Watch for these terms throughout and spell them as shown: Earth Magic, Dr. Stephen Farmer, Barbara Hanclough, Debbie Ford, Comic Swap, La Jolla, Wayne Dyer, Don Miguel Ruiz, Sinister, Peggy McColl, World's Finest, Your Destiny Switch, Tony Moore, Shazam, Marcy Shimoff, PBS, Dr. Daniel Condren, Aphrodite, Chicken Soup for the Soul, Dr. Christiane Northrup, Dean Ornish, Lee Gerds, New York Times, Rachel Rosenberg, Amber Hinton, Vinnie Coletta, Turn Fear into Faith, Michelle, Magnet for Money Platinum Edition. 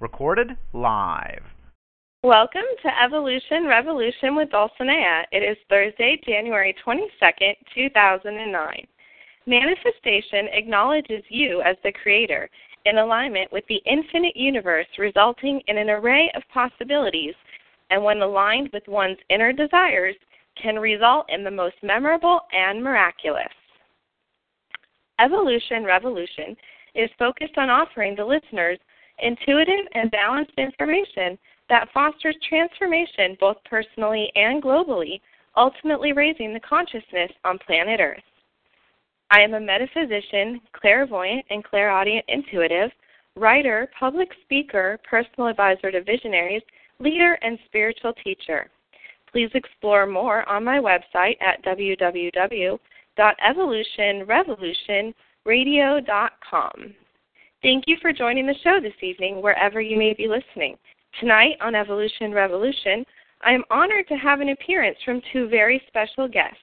Recorded live. Welcome to Evolution Revolution with Dulcinea. It is Thursday, January 22nd, 2009. Manifestation acknowledges you as the creator in alignment with the infinite universe, resulting in an array of possibilities, and when aligned with one's inner desires, can result in the most memorable and miraculous. Evolution Revolution is focused on offering the listeners intuitive and balanced information that fosters transformation both personally and globally, ultimately raising the consciousness on planet Earth. I am a metaphysician, clairvoyant, and clairaudient intuitive, writer, public speaker, personal advisor to visionaries, leader, and spiritual teacher. Please explore more on my website at www.evolutionrevolutionradio.com. Thank you for joining the show this evening, wherever you may be listening. Tonight on Evolution Revolution, I am honored to have an appearance from two very special guests,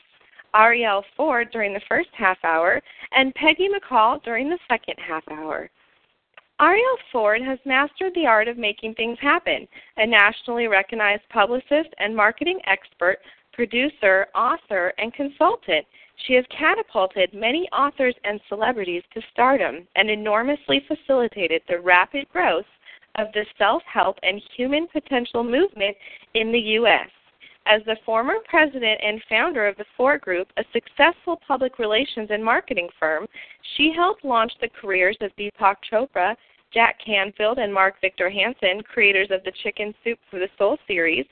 Arielle Ford during the first half hour and Peggy McColl during the second half hour. Arielle Ford has mastered the art of making things happen, a nationally recognized publicist and marketing expert, producer, author, and consultant. She has catapulted many authors and celebrities to stardom and enormously facilitated the rapid growth of the self-help and human potential movement in the U.S. As the former president and founder of the Ford Group, a successful public relations and marketing firm, she helped launch the careers of Deepak Chopra, Jack Canfield, and Mark Victor Hansen, creators of the Chicken Soup for the Soul series,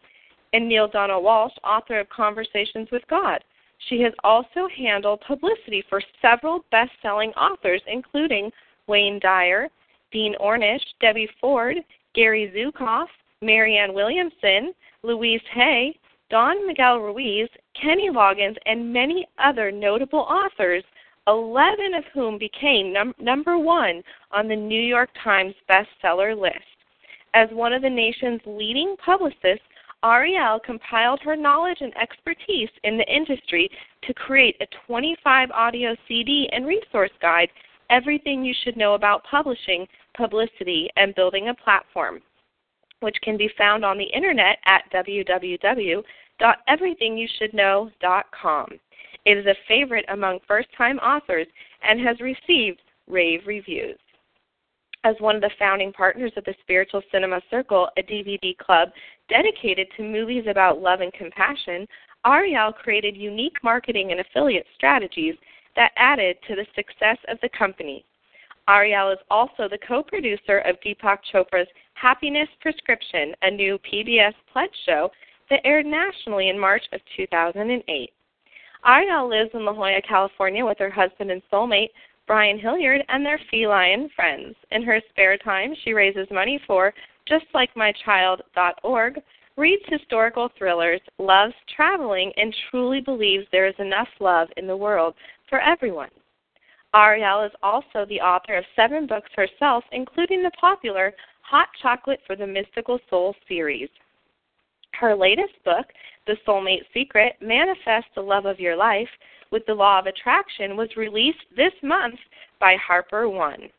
and Neale Donald Walsch, author of Conversations with God. She has also handled publicity for several best-selling authors, including Wayne Dyer, Dean Ornish, Debbie Ford, Gary Zukav, Marianne Williamson, Louise Hay, Don Miguel Ruiz, Kenny Loggins, and many other notable authors, 11 of whom became number one on the New York Times bestseller list. As one of the nation's leading publicists, Arielle compiled her knowledge and expertise in the industry to create a 25-audio CD and resource guide, Everything You Should Know About Publishing, Publicity, and Building a Platform, which can be found on the Internet at www.everythingyoushouldknow.com. It is a favorite among first-time authors and has received rave reviews. As one of the founding partners of the Spiritual Cinema Circle, a DVD club dedicated to movies about love and compassion, Arielle created unique marketing and affiliate strategies that added to the success of the company. Arielle is also the co-producer of Deepak Chopra's Happiness Prescription, a new PBS pledge show that aired nationally in March of 2008. Arielle lives in La Jolla, California with her husband and soulmate, Brian Hilliard, and their feline friends. In her spare time, she raises money for JustLikeMyChild.org, reads historical thrillers, loves traveling, and truly believes there is enough love in the world for everyone. Arielle is also the author of 7 books herself, including the popular Hot Chocolate for the Mystical Soul series. Her latest book, The Soulmate Secret, Manifest the Love of Your Life with the Law of Attraction, was released this month by Harper One.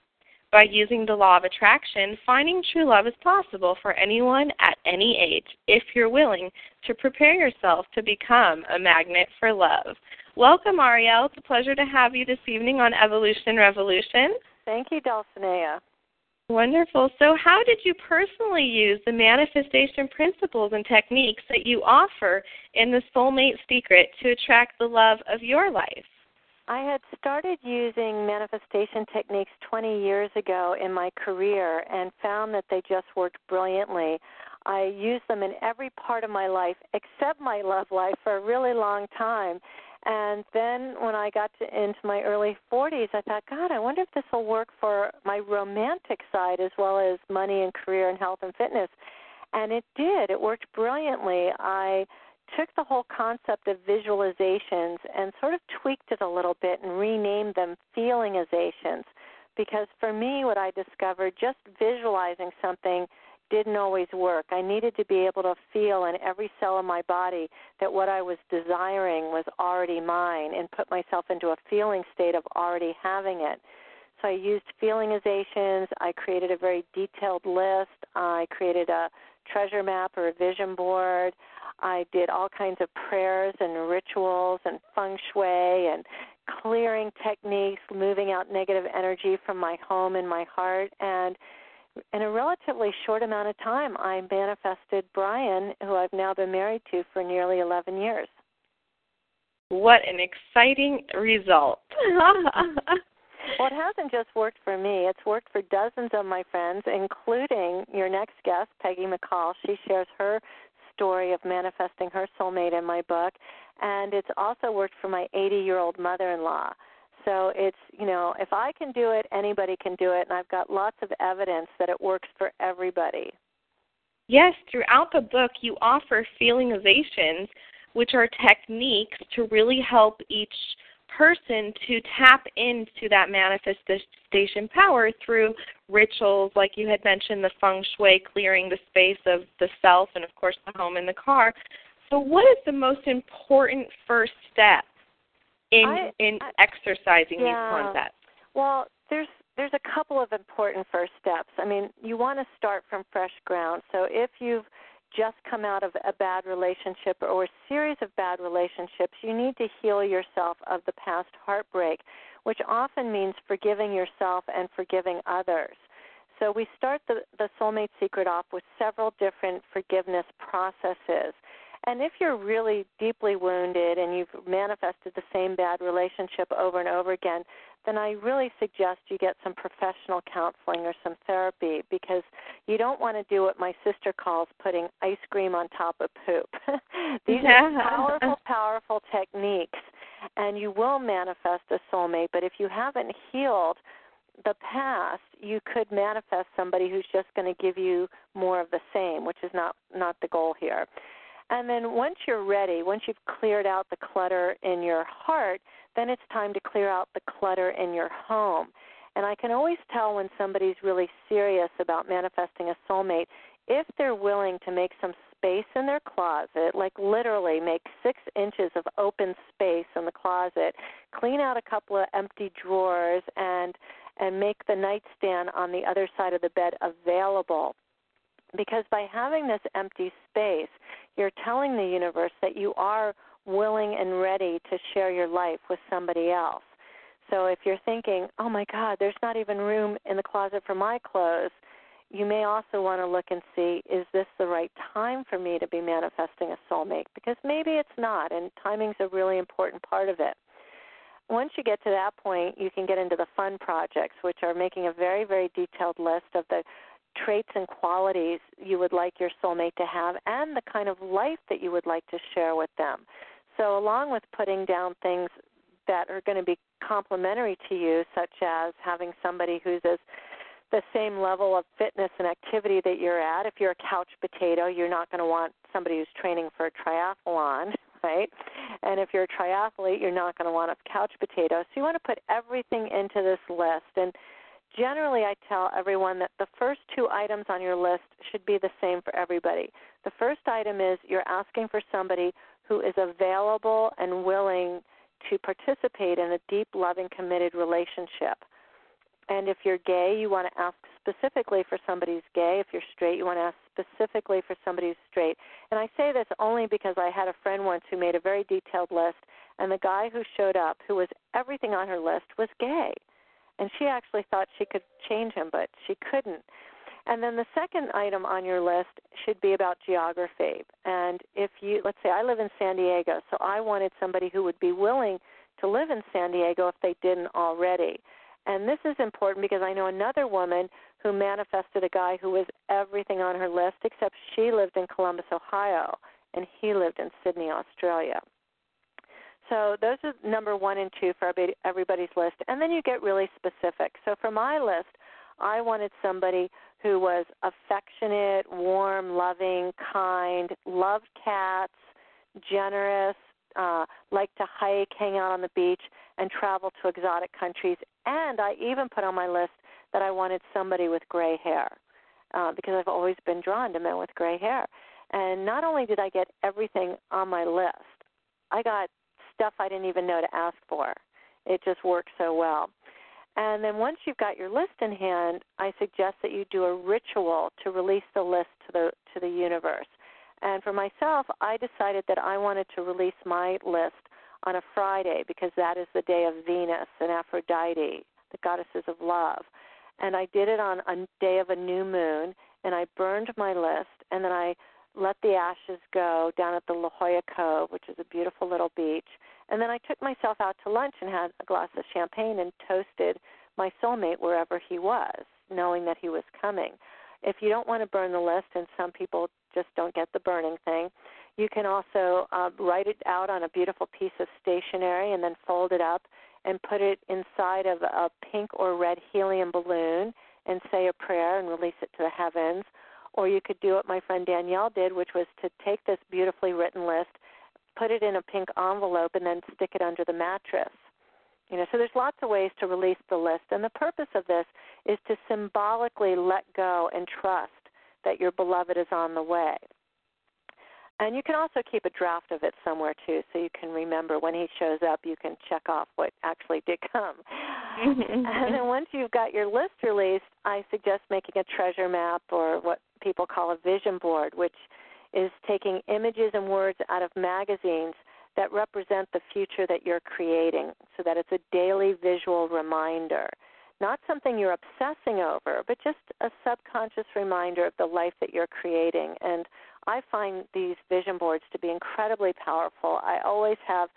By using the Law of Attraction, finding true love is possible for anyone at any age, if you're willing to prepare yourself to become a magnet for love. Welcome, Arielle. It's a pleasure to have you this evening on Evolution Revolution. Thank you, Dulcinea. Wonderful. So how did you personally use the manifestation principles and techniques that you offer in The Soulmate Secret to attract the love of your life? I had started using manifestation techniques 20 years ago in my career and found that they just worked brilliantly. I used them in every part of my life except my love life for a really long time. And then when I got into my early 40s, I thought, God, I wonder if this will work for my romantic side as well as money and career and health and fitness. And it did. It worked brilliantly. I took the whole concept of visualizations and sort of tweaked it a little bit and renamed them feelingizations, because for me what I discovered, just visualizing something didn't always work. I needed to be able to feel in every cell of my body that what I was desiring was already mine and put myself into a feeling state of already having it. So I used feelingizations. I created a very detailed list. I created a treasure map or a vision board. I did all kinds of prayers and rituals and feng shui and clearing techniques, moving out negative energy from my home and my heart. And in a relatively short amount of time, I manifested Brian, who I've now been married to for nearly 11 years. What an exciting result. Well, it hasn't just worked for me. It's worked for dozens of my friends, including your next guest, Peggy McColl. She shares her story of manifesting her soulmate in my book, and it's also worked for my 80-year-old mother-in-law. So it's, you know, if I can do it, anybody can do it, and I've got lots of evidence that it works for everybody. Yes, throughout the book, you offer feelingizations, which are techniques to really help each person to tap into that manifestation power through rituals, like you had mentioned, the feng shui, clearing the space of the self, and, of course, the home and the car. So what is the most important first step in exercising these concepts? Well, there's a couple of important first steps. I mean, you want to start from fresh ground. So if you've just come out of a bad relationship or a series of bad relationships, you need to heal yourself of the past heartbreak, which often means forgiving yourself and forgiving others. So we start the Soulmate Secret off with several different forgiveness processes. And if you're really deeply wounded and you've manifested the same bad relationship over and over again, then I really suggest you get some professional counseling or some therapy, because you don't want to do what my sister calls putting ice cream on top of poop. These are powerful techniques, and you will manifest a soulmate, but if you haven't healed the past, you could manifest somebody who's just going to give you more of the same, which is not the goal here. And then once you're ready, once you've cleared out the clutter in your heart, then it's time to clear out the clutter in your home. And I can always tell when somebody's really serious about manifesting a soulmate if they're willing to make some space in their closet, like literally make 6 inches of open space in the closet, clean out a couple of empty drawers, and make the nightstand on the other side of the bed available. Because by having this empty space, you're telling the universe that you are willing and ready to share your life with somebody else. So if you're thinking, oh, my God, there's not even room in the closet for my clothes, you may also want to look and see, is this the right time for me to be manifesting a soulmate? Because maybe it's not, and timing's a really important part of it. Once you get to that point, you can get into the fun projects, which are making a very, very detailed list of the traits and qualities you would like your soulmate to have and the kind of life that you would like to share with them. So along with putting down things that are going to be complementary to you, such as having somebody who's at the same level of fitness and activity that you're at. If you're a couch potato, you're not going to want somebody who's training for a triathlon, right? And if you're a triathlete, you're not going to want a couch potato. So you want to put everything into this list. And generally, I tell everyone that the first two items on your list should be the same for everybody. The first item is you're asking for somebody who is available and willing to participate in a deep, loving, committed relationship. And if you're gay, you want to ask specifically for somebody who's gay. If you're straight, you want to ask specifically for somebody who's straight. And I say this only because I had a friend once who made a very detailed list, and the guy who showed up, who was everything on her list, was gay. And she actually thought she could change him, but she couldn't. And then the second item on your list should be about geography. And if you, let's say I live in San Diego, so I wanted somebody who would be willing to live in San Diego if they didn't already. And this is important because I know another woman who manifested a guy who was everything on her list, except she lived in Columbus, Ohio, and he lived in Sydney, Australia. So those are number 1 and 2 for everybody's list. And then you get really specific. So for my list, I wanted somebody who was affectionate, warm, loving, kind, loved cats, generous, liked to hike, hang out on the beach, and travel to exotic countries. And I even put on my list that I wanted somebody with gray hair because I've always been drawn to men with gray hair. And not only did I get everything on my list, I got stuff I didn't even know to ask for. It just worked so well. And then once you've got your list in hand, I suggest that you do a ritual to release the list to the universe. And for myself, I decided that I wanted to release my list on a Friday because that is the day of Venus and Aphrodite, the goddesses of love. And I did it on a day of a new moon, and I burned my list, and then I let the ashes go down at the La Jolla Cove, which is a beautiful little beach. And then I took myself out to lunch and had a glass of champagne and toasted my soulmate wherever he was, knowing that he was coming. If you don't want to burn the list, and some people just don't get the burning thing, you can also write it out on a beautiful piece of stationery and then fold it up and put it inside of a pink or red helium balloon and say a prayer and release it to the heavens. Or you could do what my friend Danielle did, which was to take this beautifully written list, put it in a pink envelope, and then stick it under the mattress. You know, so there's lots of ways to release the list. And the purpose of this is to symbolically let go and trust that your beloved is on the way. And you can also keep a draft of it somewhere, too, so you can remember when he shows up, you can check off what actually did come. And then once you've got your list released, I suggest making a treasure map, or what people call a vision board, which is taking images and words out of magazines that represent the future that you're creating, so that it's a daily visual reminder. Not something you're obsessing over, but just a subconscious reminder of the life that you're creating. And I find these vision boards to be incredibly powerful. I always have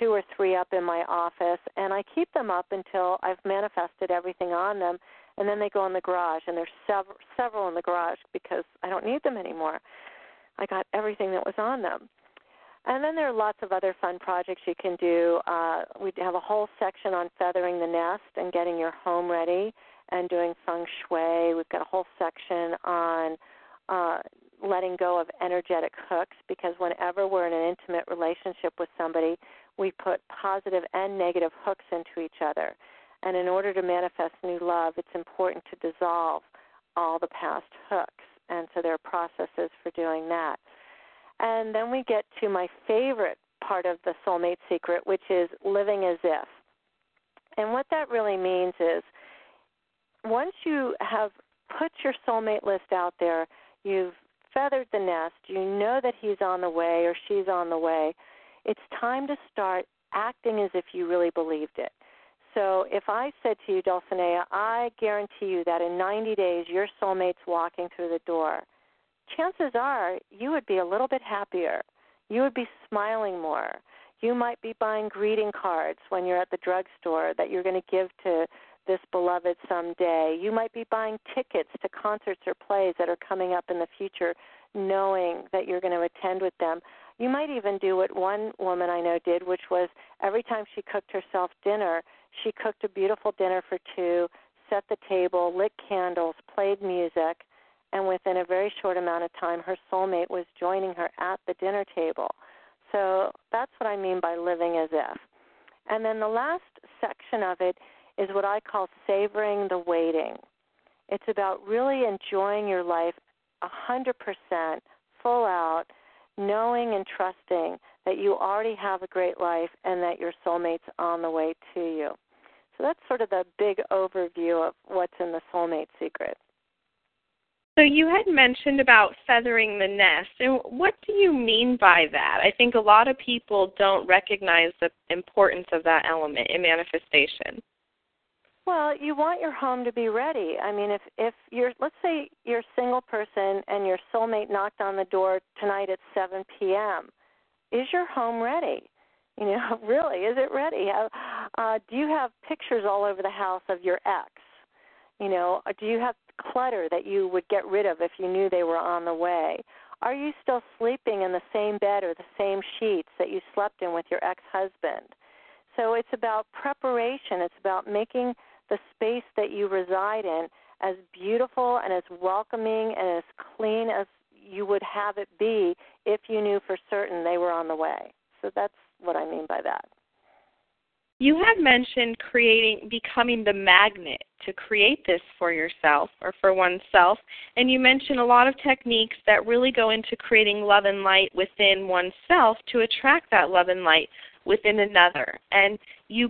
2 or 3 up in my office, and I keep them up until I've manifested everything on them, and then they go in the garage, and there's several in the garage because I don't need them anymore. I got everything that was on them. And then there are lots of other fun projects you can do. We have a whole section on feathering the nest and getting your home ready and doing feng shui. We've got a whole section on letting go of energetic hooks, because whenever we're in an intimate relationship with somebody, we put positive and negative hooks into each other. And in order to manifest new love, it's important to dissolve all the past hooks. And so there are processes for doing that. And then we get to my favorite part of the Soulmate Secret, which is living as if. And what that really means is, once you have put your soulmate list out there, you've feathered the nest, you know that he's on the way or she's on the way, it's time to start acting as if you really believed it. So if I said to you, Dulcinea, I guarantee you that in 90 days your soulmate's walking through the door, chances are you would be a little bit happier. You would be smiling more. You might be buying greeting cards when you're at the drugstore that you're going to give to this beloved someday. You might be buying tickets to concerts or plays that are coming up in the future, knowing that you're going to attend with them. You might even do what one woman I know did, which was every time she cooked herself dinner, she cooked a beautiful dinner for two, set the table, lit candles, played music, and within a very short amount of time, her soulmate was joining her at the dinner table. So that's what I mean by living as if. And then the last section of it is what I call savoring the waiting. It's about really enjoying your life 100%, full out, knowing and trusting that you already have a great life and that your soulmate's on the way to you. So that's sort of the big overview of what's in the Soulmate Secret. So you had mentioned about feathering the nest, and what do you mean by that? I think a lot of people don't recognize the importance of that element in manifestation. Well, you want your home to be ready. I mean, if you're, let's say you're a single person and your soulmate knocked on the door tonight at 7 p.m., is your home ready? You know, really, is it ready? Do you have pictures all over the house of your ex? You know, do you have clutter that you would get rid of if you knew they were on the way? Are you still sleeping in the same bed or the same sheets that you slept in with your ex-husband? So it's about preparation. It's about making the space that you reside in as beautiful and as welcoming and as clean as you would have it be if you knew for certain they were on the way. So that's what I mean by that. You have mentioned becoming the magnet to create this for yourself or for oneself, and you mentioned a lot of techniques that really go into creating love and light within oneself to attract that love and light within another. And you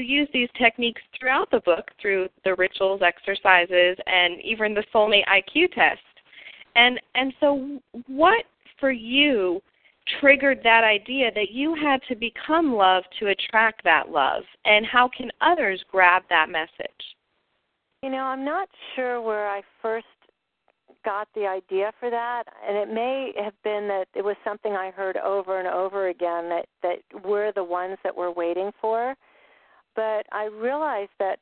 use these techniques throughout the book through the rituals, exercises, and even the soulmate IQ test. And so what for you triggered that idea that you had to become love to attract that love, and how can others grab that message? You know, I'm not sure where I first got the idea for that, and it may have been that it was something I heard over and over again, that we're the ones that we're waiting for. But I realized that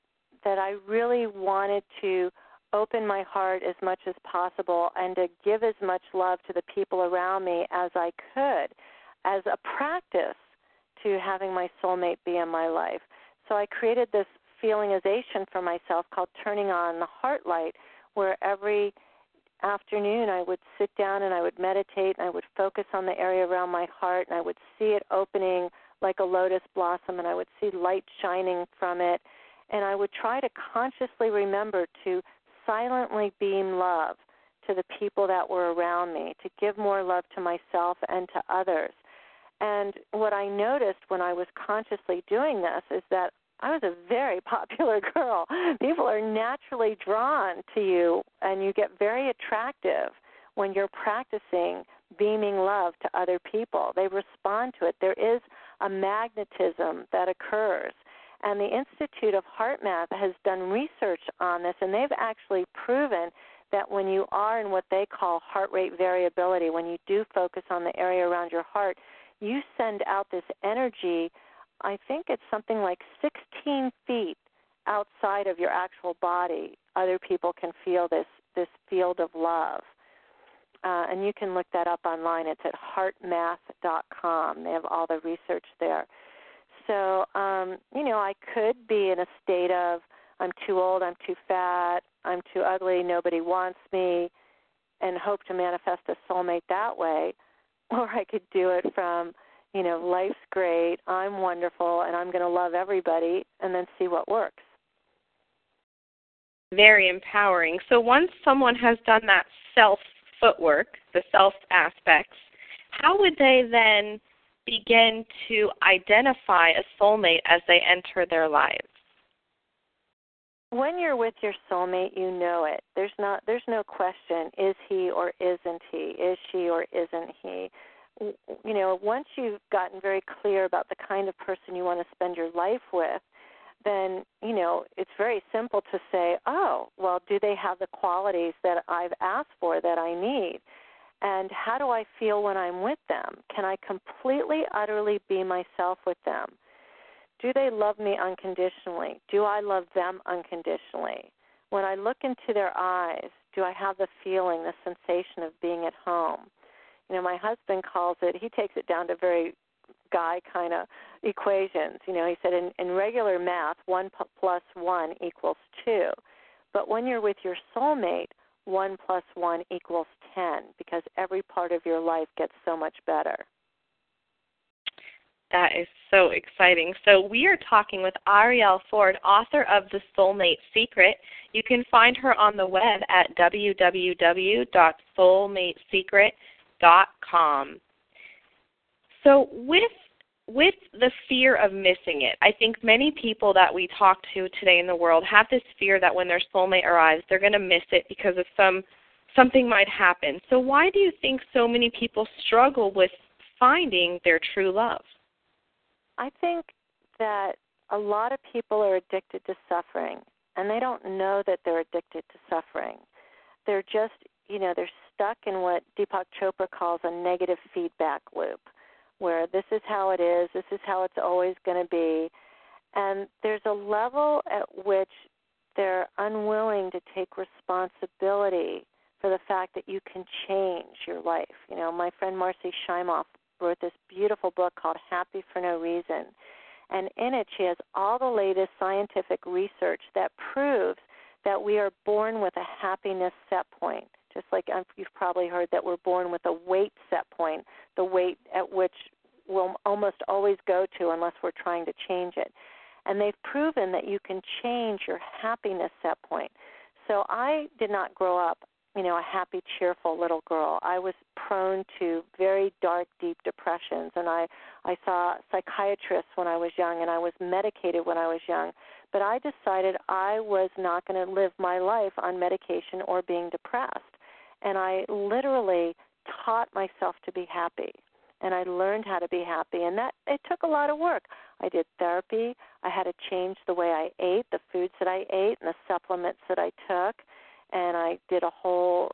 I really wanted to open my heart as much as possible and to give as much love to the people around me as I could, as a practice to having my soulmate be in my life. So I created this feelingization for myself called Turning On the Heart Light, where every afternoon I would sit down and I would meditate and I would focus on the area around my heart, and I would see it opening like a lotus blossom, and I would see light shining from it, and I would try to consciously remember to silently beam love to the people that were around me, to give more love to myself and to others. And what I noticed when I was consciously doing this is that I was a very popular girl. People are naturally drawn to you, and you get very attractive when you're practicing beaming love to other people. They respond to it. There is a magnetism that occurs. And the Institute of Heart Math has done research on this, and they've actually proven that when you are in what they call heart rate variability, when you do focus on the area around your heart, you send out this energy. I think it's something like 16 feet outside of your actual body. Other people can feel this field of love. And you can look that up online. It's at heartmath.com. They have all the research there. So, you know, I could be in a state of I'm too old, I'm too fat, I'm too ugly, nobody wants me, and hope to manifest a soulmate that way. Or I could do it from, you know, life's great, I'm wonderful, and I'm going to love everybody, and then see what works. Very empowering. So once someone has done that self footwork, the self aspects, how would they then begin to identify a soulmate as they enter their lives? When you're with your soulmate, you know it. There's no question, is he or isn't he? Is she or isn't he? You know, once you've gotten very clear about the kind of person you want to spend your life with, then, you know, it's very simple to say, oh, well, do they have the qualities that I've asked for, that I need? And how do I feel when I'm with them? Can I completely, utterly be myself with them? Do they love me unconditionally? Do I love them unconditionally? When I look into their eyes, do I have the feeling, the sensation of being at home? You know, my husband calls it, he takes it down to very guy kind of equations. You know, he said in regular math, 1 plus 1 equals 2. But when you're with your soulmate, 1 plus 1 equals 10, because every part of your life gets so much better. That is so exciting. So we are talking with Arielle Ford, author of The Soulmate Secret. You can find her on the web at www.soulmatesecret.com. So with the fear of missing it, I think many people that we talk to today in the world have this fear that when their soulmate arrives, they're going to miss it because of something might happen. So why do you think so many people struggle with finding their true love? I think that a lot of people are addicted to suffering, and they don't know that they're addicted to suffering. They're just, you know, they're stuck in what Deepak Chopra calls a negative feedback loop, where this is how it is, this is how it's always going to be. And there's a level at which they're unwilling to take responsibility for the fact that you can change your life. You know, my friend Marcy Shimoff wrote this beautiful book called Happy for No Reason. And in it, she has all the latest scientific research that proves that we are born with a happiness set point. Just like you've probably heard that we're born with a weight set point, the weight at which we'll almost always go to unless we're trying to change it. And they've proven that you can change your happiness set point. So I did not grow up you know, a happy, cheerful little girl. I was prone to very dark, deep depressions, and I saw psychiatrists when I was young, and I was medicated when I was young. But I decided I was not going to live my life on medication or being depressed. And I literally taught myself to be happy, and I learned how to be happy. And that it took a lot of work. I did therapy. I had to change the way I ate, the foods that I ate, and the supplements that I took. And I did a whole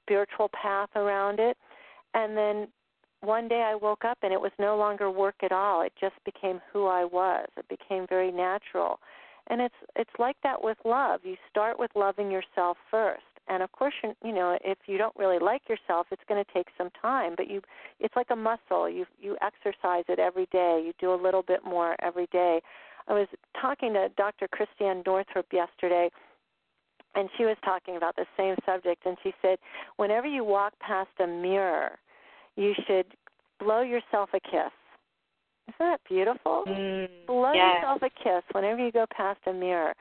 spiritual path around it. And then one day I woke up and it was no longer work at all. It just became who I was. It became very natural. And it's like that with love. You start with loving yourself first. And, of course, you know, if you don't really like yourself, it's going to take some time. But it's like a muscle. You exercise it every day. You do a little bit more every day. I was talking to Dr. Christiane Northrup yesterday, and she was talking about the same subject. And she said, whenever you walk past a mirror, you should blow yourself a kiss. Isn't that beautiful? Blow yourself a kiss whenever you go past a mirror.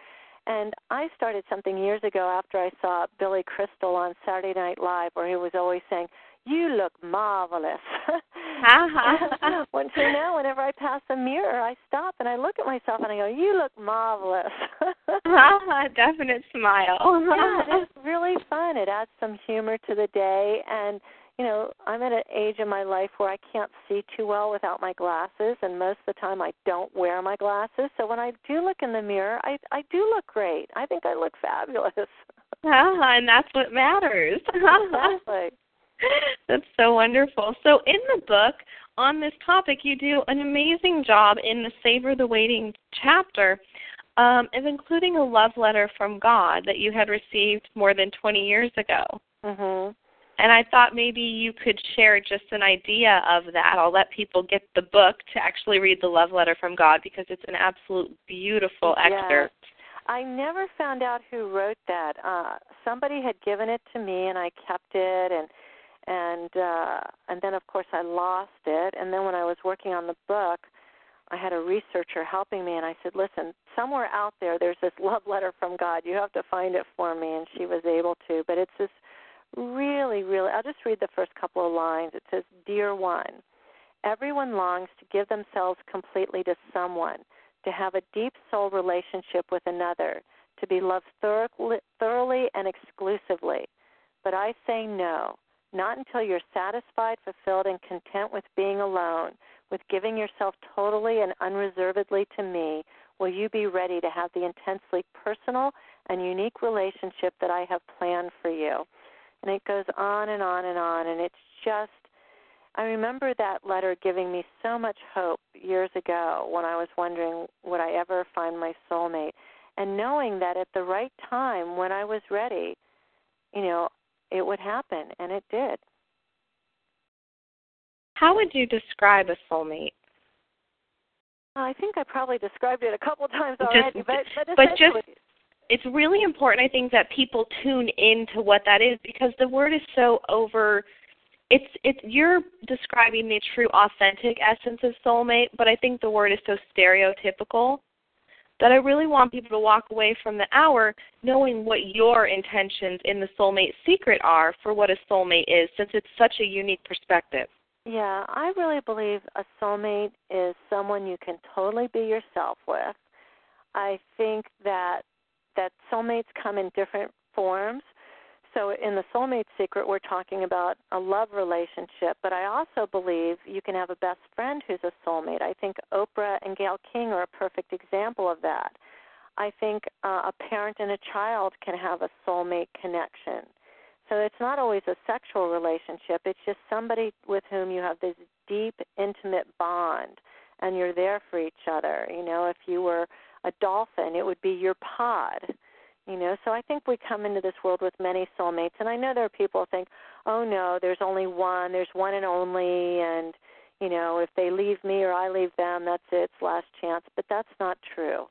And I started something years ago after I saw Billy Crystal on Saturday Night Live, where he was always saying, "You look marvelous." Uh-huh. So now whenever I pass a mirror, I stop and I look at myself and I go, "You look marvelous." Uh-huh, definite smile. Yeah, it's really fun. It adds some humor to the day. And, you know, I'm at an age in my life where I can't see too well without my glasses, and most of the time I don't wear my glasses. So when I do look in the mirror, I do look great. I think I look fabulous. And that's what matters. Exactly. That's so wonderful. So in the book, on this topic, you do an amazing job in the Savor the Waiting chapter of including a love letter from God that you had received more than 20 years ago. Mm-hmm. And I thought maybe you could share just an idea of that. I'll let people get the book to actually read the love letter from God, because it's an absolute beautiful excerpt. Yes. I never found out who wrote that. Somebody had given it to me, and I kept it, and then, of course, I lost it. And then when I was working on the book, I had a researcher helping me, and I said, listen, somewhere out there's this love letter from God. You have to find it for me, and she was able to. But it's this really, really, I'll just read the first couple of lines. It says, "Dear one, everyone longs to give themselves completely to someone, to have a deep soul relationship with another, to be loved thoroughly and exclusively. But I say no, not until you're satisfied, fulfilled, and content with being alone, with giving yourself totally and unreservedly to me, will you be ready to have the intensely personal and unique relationship that I have planned for you." And it goes on and on and on, and it's just, I remember that letter giving me so much hope years ago when I was wondering, would I ever find my soulmate? And knowing that at the right time, when I was ready, you know, it would happen, and it did. How would you describe a soulmate? I think I probably described it a couple times already, but it's really important, I think, that people tune into what that is, because the word is so over. You're describing the true, authentic essence of soulmate, but I think the word is so stereotypical that I really want people to walk away from the hour knowing what your intentions in the Soulmate Secret are for what a soulmate is, since it's such a unique perspective. Yeah, I really believe a soulmate is someone you can totally be yourself with. I think that soulmates come in different forms. So in the Soulmate Secret, we're talking about a love relationship, but I also believe you can have a best friend who's a soulmate. I think Oprah and Gayle King are a perfect example of that. I think a parent and a child can have a soulmate connection. So it's not always a sexual relationship. It's just somebody with whom you have this deep, intimate bond, and you're there for each other. You know, if you were a dolphin, it would be your pod. You know, so I think we come into this world with many soulmates, and I know there are people who think, oh, no, there's only one, there's one and only, and, you know, if they leave me or I leave them, that's it, it's last chance, but that's not true.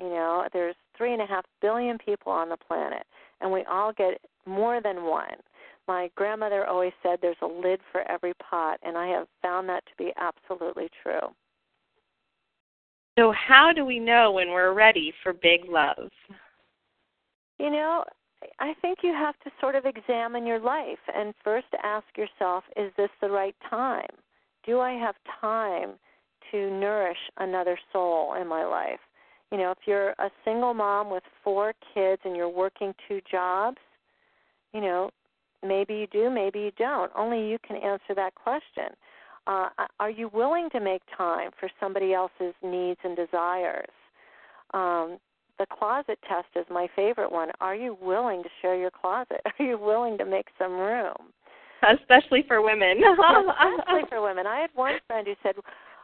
You know, there's 3.5 billion people on the planet, and we all get more than one. My grandmother always said there's a lid for every pot, and I have found that to be absolutely true. So how do we know when we're ready for big love? You know, I think you have to sort of examine your life and first ask yourself, is this the right time? Do I have time to nourish another soul in my life? You know, if you're a single mom with 4 kids and you're working 2 jobs, you know, maybe you do, maybe you don't. Only you can answer that question. Are you willing to make time for somebody else's needs and desires? The closet test is my favorite one. Are you willing to share your closet? Are you willing to make some room? Especially for women. Especially for women. I had one friend who said,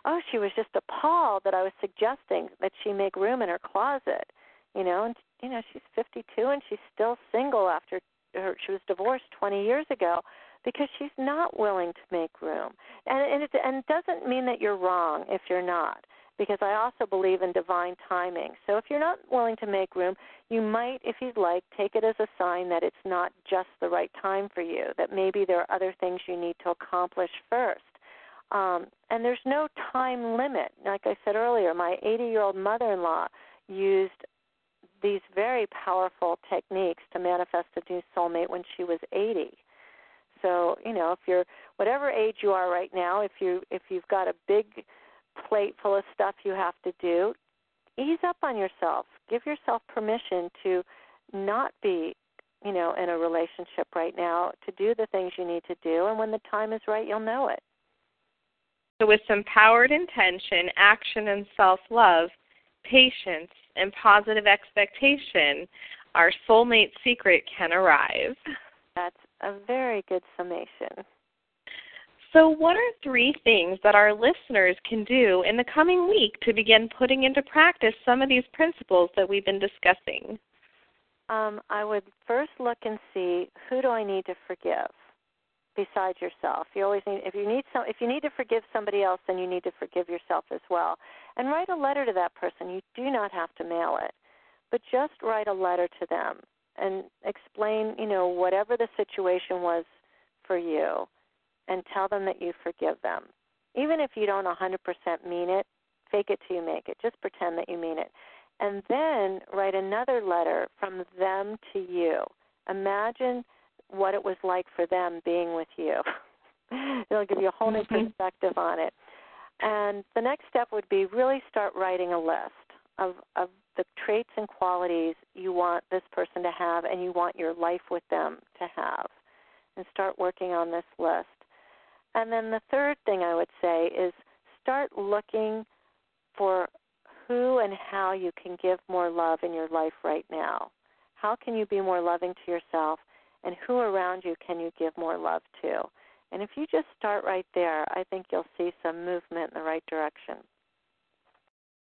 oh, she was just appalled that I was suggesting that she make room in her closet. You know, and you know, she's 52 and she's still single after she was divorced 20 years ago because she's not willing to make room. And it doesn't mean that you're wrong if you're not, because I also believe in divine timing. So if you're not willing to make room, you might, if you'd like, take it as a sign that it's not just the right time for you, that maybe there are other things you need to accomplish first. And there's no time limit. Like I said earlier, my 80-year-old mother-in-law used these very powerful techniques to manifest a new soulmate when she was 80. So, you know, if you're whatever age you are right now, if you've got a big plate full of stuff you have to do, ease up on yourself. Give yourself permission to not be, you know, in a relationship right now, to do the things you need to do, and when the time is right, you'll know it. So with some powered intention, action and self-love, patience, and positive expectation, our soulmate secret can arrive. That's a very good summation. So what are 3 things that our listeners can do in the coming week to begin putting into practice some of these principles that we've been discussing? I would first look and see, who do I need to forgive besides yourself? You always need, if you need to forgive somebody else, then you need to forgive yourself as well. And write a letter to that person. You do not have to mail it, but just write a letter to them and explain, you know, whatever the situation was for you, and tell them that you forgive them. Even if you don't 100% mean it, fake it till you make it. Just pretend that you mean it. And then write another letter from them to you. Imagine what it was like for them being with you. It'll give you a whole new perspective on it. And the next step would be really start writing a list of the traits and qualities you want this person to have and you want your life with them to have, and start working on this list. And then the third thing I would say is start looking for who and how you can give more love in your life right now. How can you be more loving to yourself, and who around you can you give more love to? And if you just start right there, I think you'll see some movement in the right direction.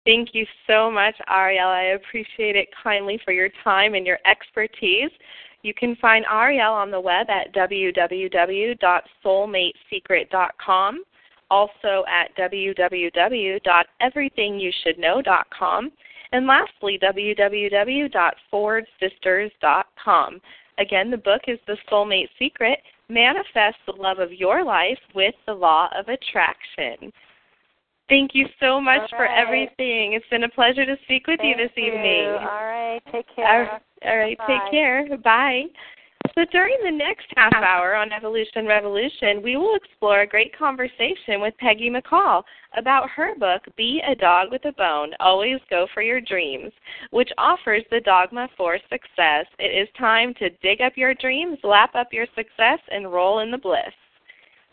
Thank you so much, Arielle. I appreciate it kindly for your time and your expertise. You can find Arielle on the web at www.soulmatesecret.com, also at www.everythingyoushouldknow.com, and lastly, www.fordsisters.com. Again, the book is The Soulmate Secret, Manifest the Love of Your Life with the Law of Attraction. Thank you so much for everything. It's been a pleasure to speak with you this evening. All right. Take care. All right. Bye. Take care. Bye. So during the next half hour on Evolution Revolution, we will explore a great conversation with Peggy McColl about her book, Be a Dog with a Bone, Always Go for Your Dreams, which offers the dogma for success. It is time to dig up your dreams, lap up your success, and roll in the bliss.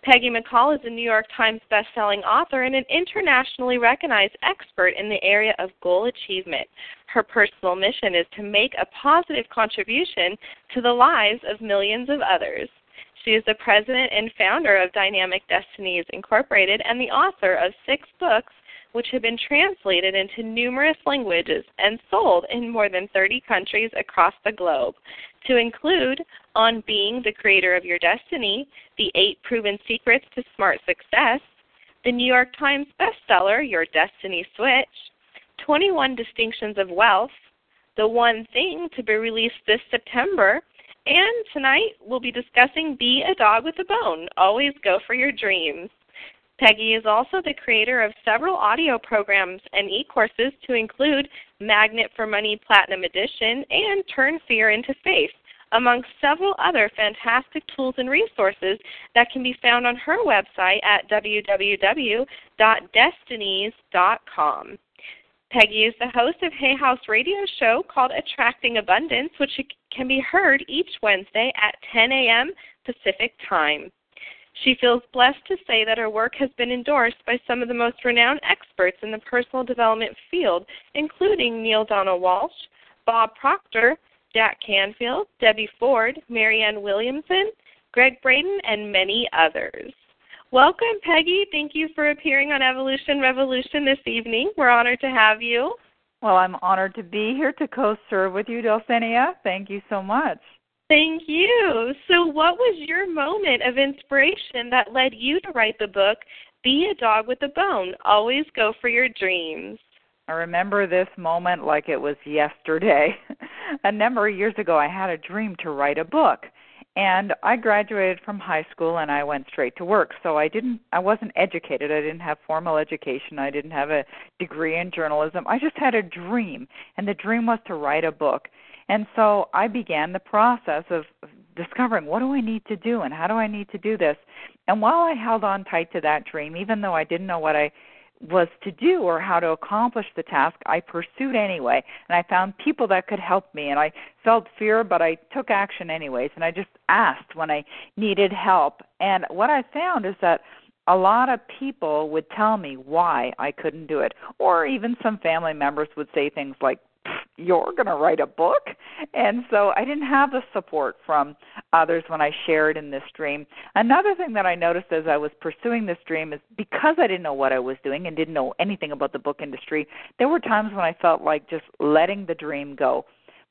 Peggy McColl is a New York Times bestselling author and an internationally recognized expert in the area of goal achievement. Her personal mission is to make a positive contribution to the lives of millions of others. She is the president and founder of Dynamic Destinies Incorporated and the author of 6 books, which have been translated into numerous languages and sold in more than 30 countries across the globe, to include On Being the Creator of Your Destiny, The 8 Proven Secrets to Smart Success, the New York Times bestseller, Your Destiny Switch, 21 Distinctions of Wealth, The One Thing, to be released this September, and tonight we'll be discussing Be a Dog with a Bone, Always Go for Your Dreams. Peggy is also the creator of several audio programs and e-courses, to include Magnet for Money Platinum Edition and Turn Fear into Faith, among several other fantastic tools and resources that can be found on her website at www.destinies.com. Peggy is the host of Hay House radio show called Attracting Abundance, which can be heard each Wednesday at 10 a.m. Pacific Time. She feels blessed to say that her work has been endorsed by some of the most renowned experts in the personal development field, including Neale Donald Walsch, Bob Proctor, Jack Canfield, Debbie Ford, Marianne Williamson, Greg Braden, and many others. Welcome, Peggy. Thank you for appearing on Evolution Revolution this evening. We're honored to have you. Well, I'm honored to be here to co-serve with you, Dulcinea. Thank you so much. Thank you. So what was your moment of inspiration that led you to write the book, Be a Dog with a Bone, Always Go for Your Dreams? I remember this moment like it was yesterday. A number of years ago, I had a dream to write a book. And I graduated from high school and I went straight to work. So I wasn't educated. I didn't have formal education. I didn't have a degree in journalism. I just had a dream, and the dream was to write a book. And so I began the process of discovering, what do I need to do and how do I need to do this? And while I held on tight to that dream, even though I didn't know what I was to do or how to accomplish the task, I pursued anyway, and I found people that could help me, and I felt fear, but I took action anyways, and I just asked when I needed help. And what I found is that a lot of people would tell me why I couldn't do it, or even some family members would say things like, you're going to write a book? And so I didn't have the support from others when I shared in this dream. Another thing that I noticed as I was pursuing this dream is because I didn't know what I was doing and didn't know anything about the book industry, there were times when I felt like just letting the dream go.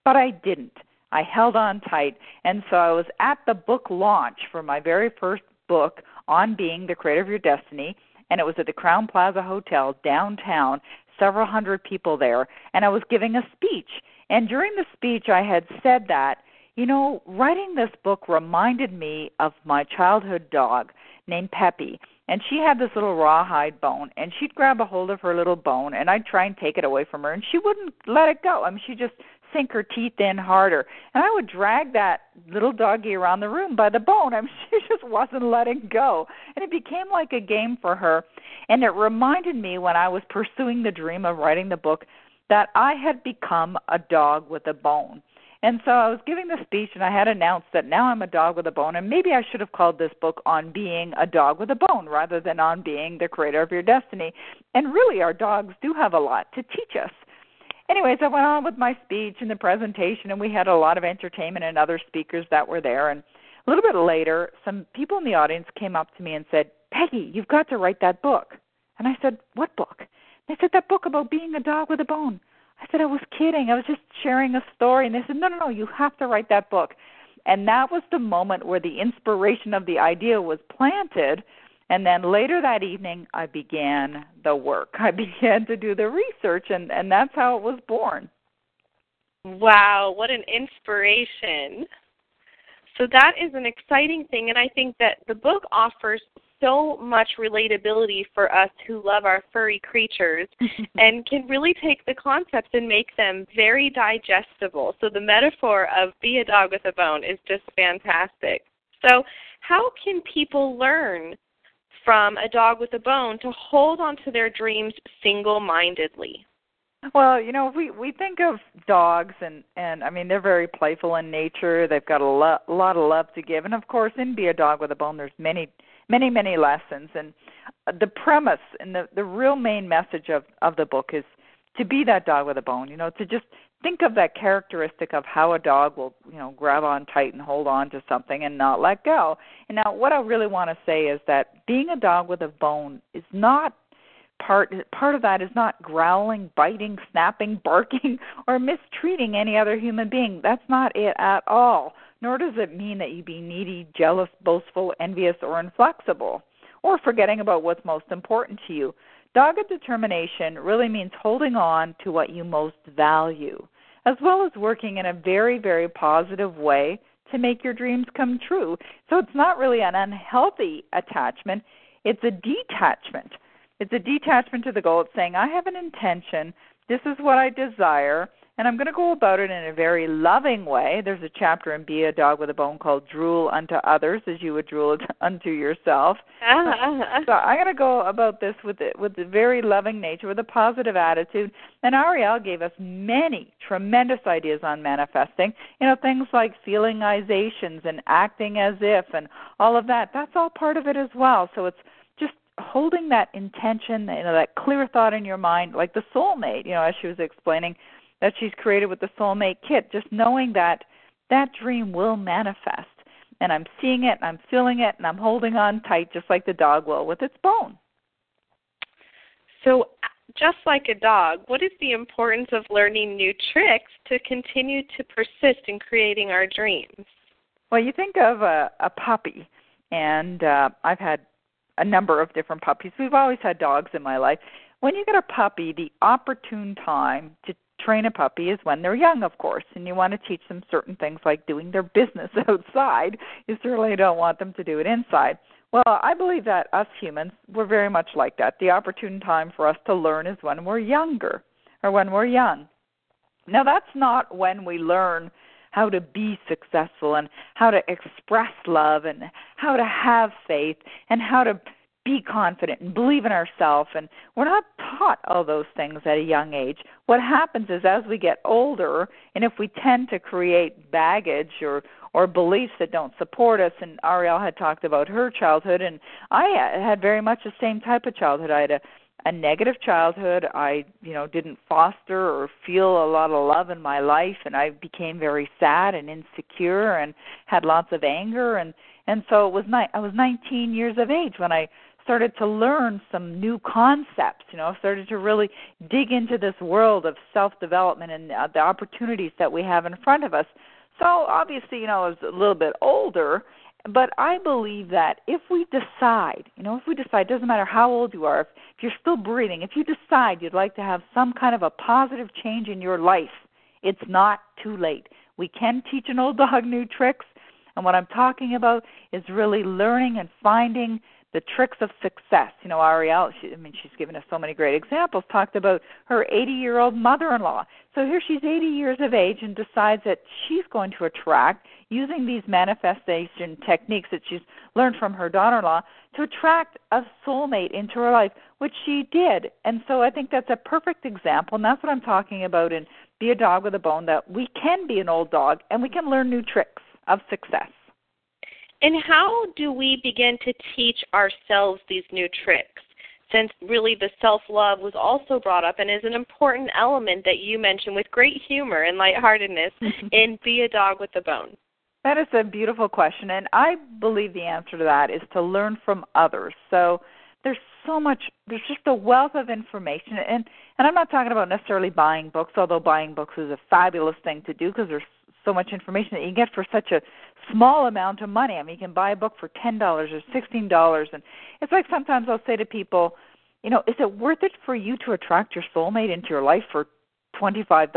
But I didn't. I held on tight. And so I was at the book launch for my very first book, On Being the Creator of Your Destiny, and it was at the Crowne Plaza Hotel downtown, several hundred people there, and I was giving a speech. And during the speech, I had said that, you know, writing this book reminded me of my childhood dog named Peppy. And she had this little rawhide bone, and she'd grab a hold of her little bone, and I'd try and take it away from her, and she wouldn't let it go. I mean, she just sink her teeth in harder. And I would drag that little doggy around the room by the bone. I mean, she just wasn't letting go. And it became like a game for her. And it reminded me when I was pursuing the dream of writing the book that I had become a dog with a bone. And so I was giving the speech, and I had announced that now I'm a dog with a bone, and maybe I should have called this book On Being a Dog with a Bone rather than On Being the Creator of Your Destiny. And really, our dogs do have a lot to teach us. Anyways, I went on with my speech and the presentation, and we had a lot of entertainment and other speakers that were there. And a little bit later, some people in the audience came up to me and said, Peggy, you've got to write that book. And I said, what book? They said, that book about being a dog with a bone. I said, I was kidding. I was just sharing a story. And they said, no, you have to write that book. And that was the moment where the inspiration of the idea was planted. And then later that evening, I began the work. I began to do the research, and that's how it was born. Wow, what an inspiration. So that is an exciting thing, and I think that the book offers so much relatability for us who love our furry creatures and can really take the concepts and make them very digestible. So the metaphor of Be a Dog with a Bone is just fantastic. So how can people learn from a dog with a bone to hold on to their dreams single-mindedly? Well, you know, we think of dogs, and I mean, they're very playful in nature. They've got a lot of love to give. And, of course, in Be a Dog with a Bone, there's many lessons. And the premise and the real main message of the book is to be that dog with a bone, you know, to just think of that characteristic of how a dog will, you know, grab on tight and hold on to something and not let go. And now what I really want to say is that being a dog with a bone is not part of that is not growling, biting, snapping, barking, or mistreating any other human being. That's not it at all. Nor does it mean that you be needy, jealous, boastful, envious, or inflexible, or forgetting about what's most important to you. Dogged determination really means holding on to what you most value, as well as working in a very, very positive way to make your dreams come true. So it's not really an unhealthy attachment. It's a detachment. It's a detachment to the goal. It's saying, I have an intention. This is what I desire, And I'm going to go about it in a very loving way. There's a chapter in Be a Dog with a Bone called Drool Unto Others, as you would drool unto yourself. So I'm going to go about this with the very loving nature, with a positive attitude. And Arielle gave us many tremendous ideas on manifesting, things like feelingizations and acting as if and all of that. That's all part of it as well. So it's just holding that intention, that clear thought in your mind, like the soulmate, as she was explaining, that she's created with the soulmate kit, just knowing that that dream will manifest. And I'm seeing it, and I'm feeling it, and I'm holding on tight, just like the dog will with its bone. So just like a dog, what is the importance of learning new tricks to continue to persist in creating our dreams? Well, you think of a puppy, and I've had a number of different puppies. We've always had dogs in my life. When you get a puppy, the opportune time to train a puppy is when they're young, of course, and you want to teach them certain things like doing their business outside. You certainly don't want them to do it inside. Well, I believe that us humans, we're very much like that. The opportune time for us to learn is when we're younger or when we're young. Now, that's not when we learn how to be successful and how to express love and how to have faith and how to be confident and believe in ourselves, and we're not taught all those things at a young age. What happens is as we get older, and if we tend to create baggage or beliefs that don't support us, and Arielle had talked about her childhood, and I had very much the same type of childhood. I had a negative childhood. I didn't foster or feel a lot of love in my life, and I became very sad and insecure and had lots of anger, and so it was I was 19 years of age when I started to learn some new concepts, started to really dig into this world of self-development and the opportunities that we have in front of us. So obviously, I was a little bit older, but I believe that if we decide, it doesn't matter how old you are, if you're still breathing, if you decide you'd like to have some kind of a positive change in your life, it's not too late. We can teach an old dog new tricks, and what I'm talking about is really learning and finding the tricks of success. Arielle, she's given us so many great examples, talked about her 80-year-old mother-in-law. So here she's 80 years of age and decides that she's going to attract, using these manifestation techniques that she's learned from her daughter-in-law, to attract a soulmate into her life, which she did. And so I think that's a perfect example, and that's what I'm talking about in Be a Dog with a Bone, that we can be an old dog and we can learn new tricks of success. And how do we begin to teach ourselves these new tricks, since really the self-love was also brought up and is an important element that you mentioned with great humor and lightheartedness in Be a Dog with a Bone? That is a beautiful question, and I believe the answer to that is to learn from others. So there's just a wealth of information, and I'm not talking about necessarily buying books, although buying books is a fabulous thing to do because there's so much information that you can get for such a small amount of money. You can buy a book for $10 or $16, and it's like sometimes I'll say to people, is it worth it for you to attract your soulmate into your life for $25?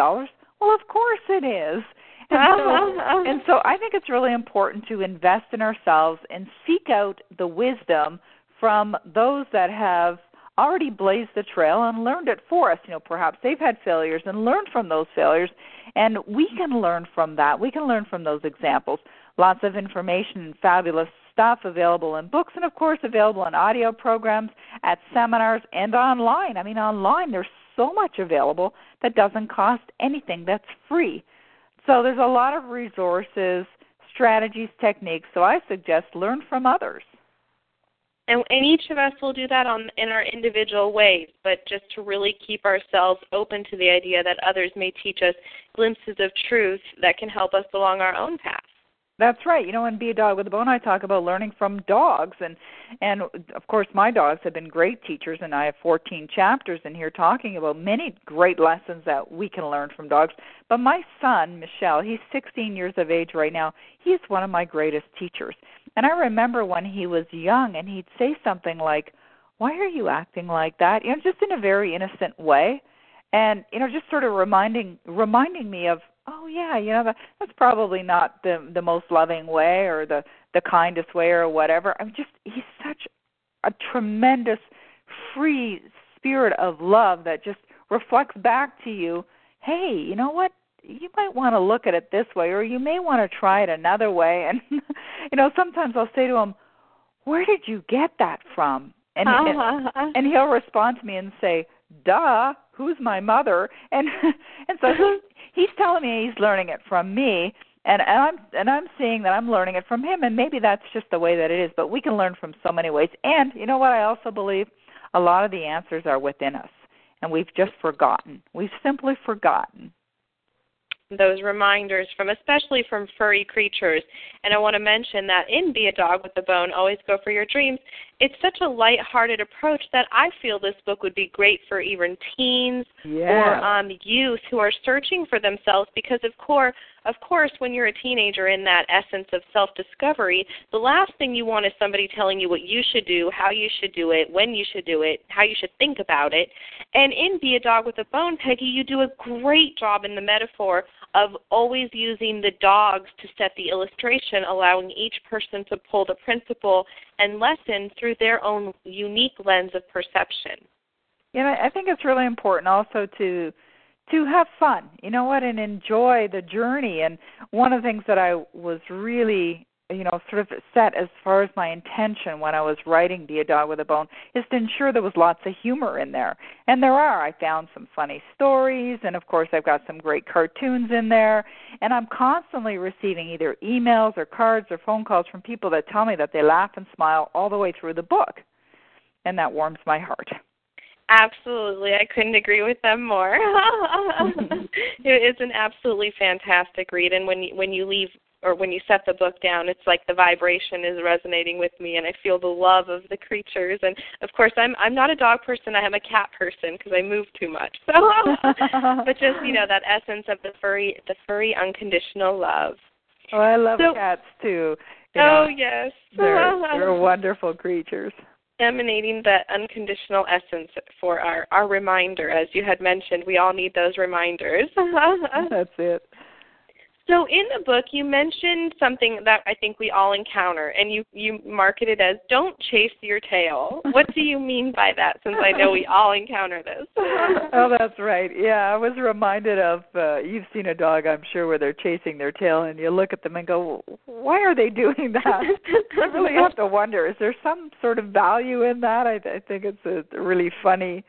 Well, of course it is. And so I think it's really important to invest in ourselves and seek out the wisdom from those that have already blazed the trail and learned it for us. Perhaps they've had failures and learned from those failures, and we can learn from that. We can learn from those examples. Lots of information and fabulous stuff available in books and, of course, available in audio programs, at seminars, and online. Online there's so much available that doesn't cost anything, that's free. So there's a lot of resources, strategies, techniques. So I suggest learn from others. And each of us will do that in our individual ways, but just to really keep ourselves open to the idea that others may teach us glimpses of truth that can help us along our own path. That's right. In Be a Dog with a Bone, I talk about learning from dogs. And of course, my dogs have been great teachers, and I have 14 chapters in here talking about many great lessons that we can learn from dogs. But my son, Michelle, he's 16 years of age right now. He's one of my greatest teachers. And I remember when he was young, and he'd say something like, "Why are you acting like that?" Just in a very innocent way. And, just sort of reminding me of, oh, yeah, that's probably not the most loving way or the kindest way or whatever. He's such a tremendous free spirit of love that just reflects back to you hey, you know what? You might want to look at it this way, or you may want to try it another way. And, you know, sometimes I'll say to him, where did you get that from? And, and he'll respond to me and say, duh, who's my mother? And so he's telling me he's learning it from me, and I'm seeing that I'm learning it from him, and maybe that's just the way that it is. But we can learn from so many ways. And you know what I also believe? A lot of the answers are within us, and we've just forgotten. We've simply forgotten those reminders, from especially from furry creatures. And I want to mention that in Be a Dog with a Bone, Always Go for Your Dreams, it's such a lighthearted approach that I feel this book would be great for even teens or youth who are searching for themselves, because of course, when you're a teenager in that essence of self-discovery, the last thing you want is somebody telling you what you should do, how you should do it, when you should do it, how you should think about it. And in Be a Dog with a Bone, Peggy, you do a great job in the metaphor of always using the dogs to set the illustration, allowing each person to pull the principle and lesson through their own unique lens of perception. Yeah, I think it's really important also to have fun, you know what, and enjoy the journey. And one of the things that I was really, you know, sort of set as far as my intention when I was writing Be a Dog with a Bone is to ensure there was lots of humor in there. And there are. I found some funny stories, and, of course, I've got some great cartoons in there. And I'm constantly receiving either emails or cards or phone calls from people that tell me that they laugh and smile all the way through the book, and that warms my heart. Absolutely. I couldn't agree with them more. It's an absolutely fantastic read. And when you leave, or when you set the book down, it's like the vibration is resonating with me, and I feel the love of the creatures. And, of course, I'm not a dog person. I am a cat person because I move too much. So, but just, you know, that essence of the furry unconditional love. Oh, I love cats, too. You know, oh, yes. They're wonderful creatures. Emanating that unconditional essence for our reminder. As you had mentioned, we all need those reminders. That's it. So in the book, you mentioned something that I think we all encounter, and you market it as don't chase your tail. What do you mean by that, since I know we all encounter this? Oh, that's right. Yeah, I was reminded of, you've seen a dog, I'm sure, where they're chasing their tail, and you look at them and go, why are they doing that? I really have to wonder, is there some sort of value in that? I think it's a really funny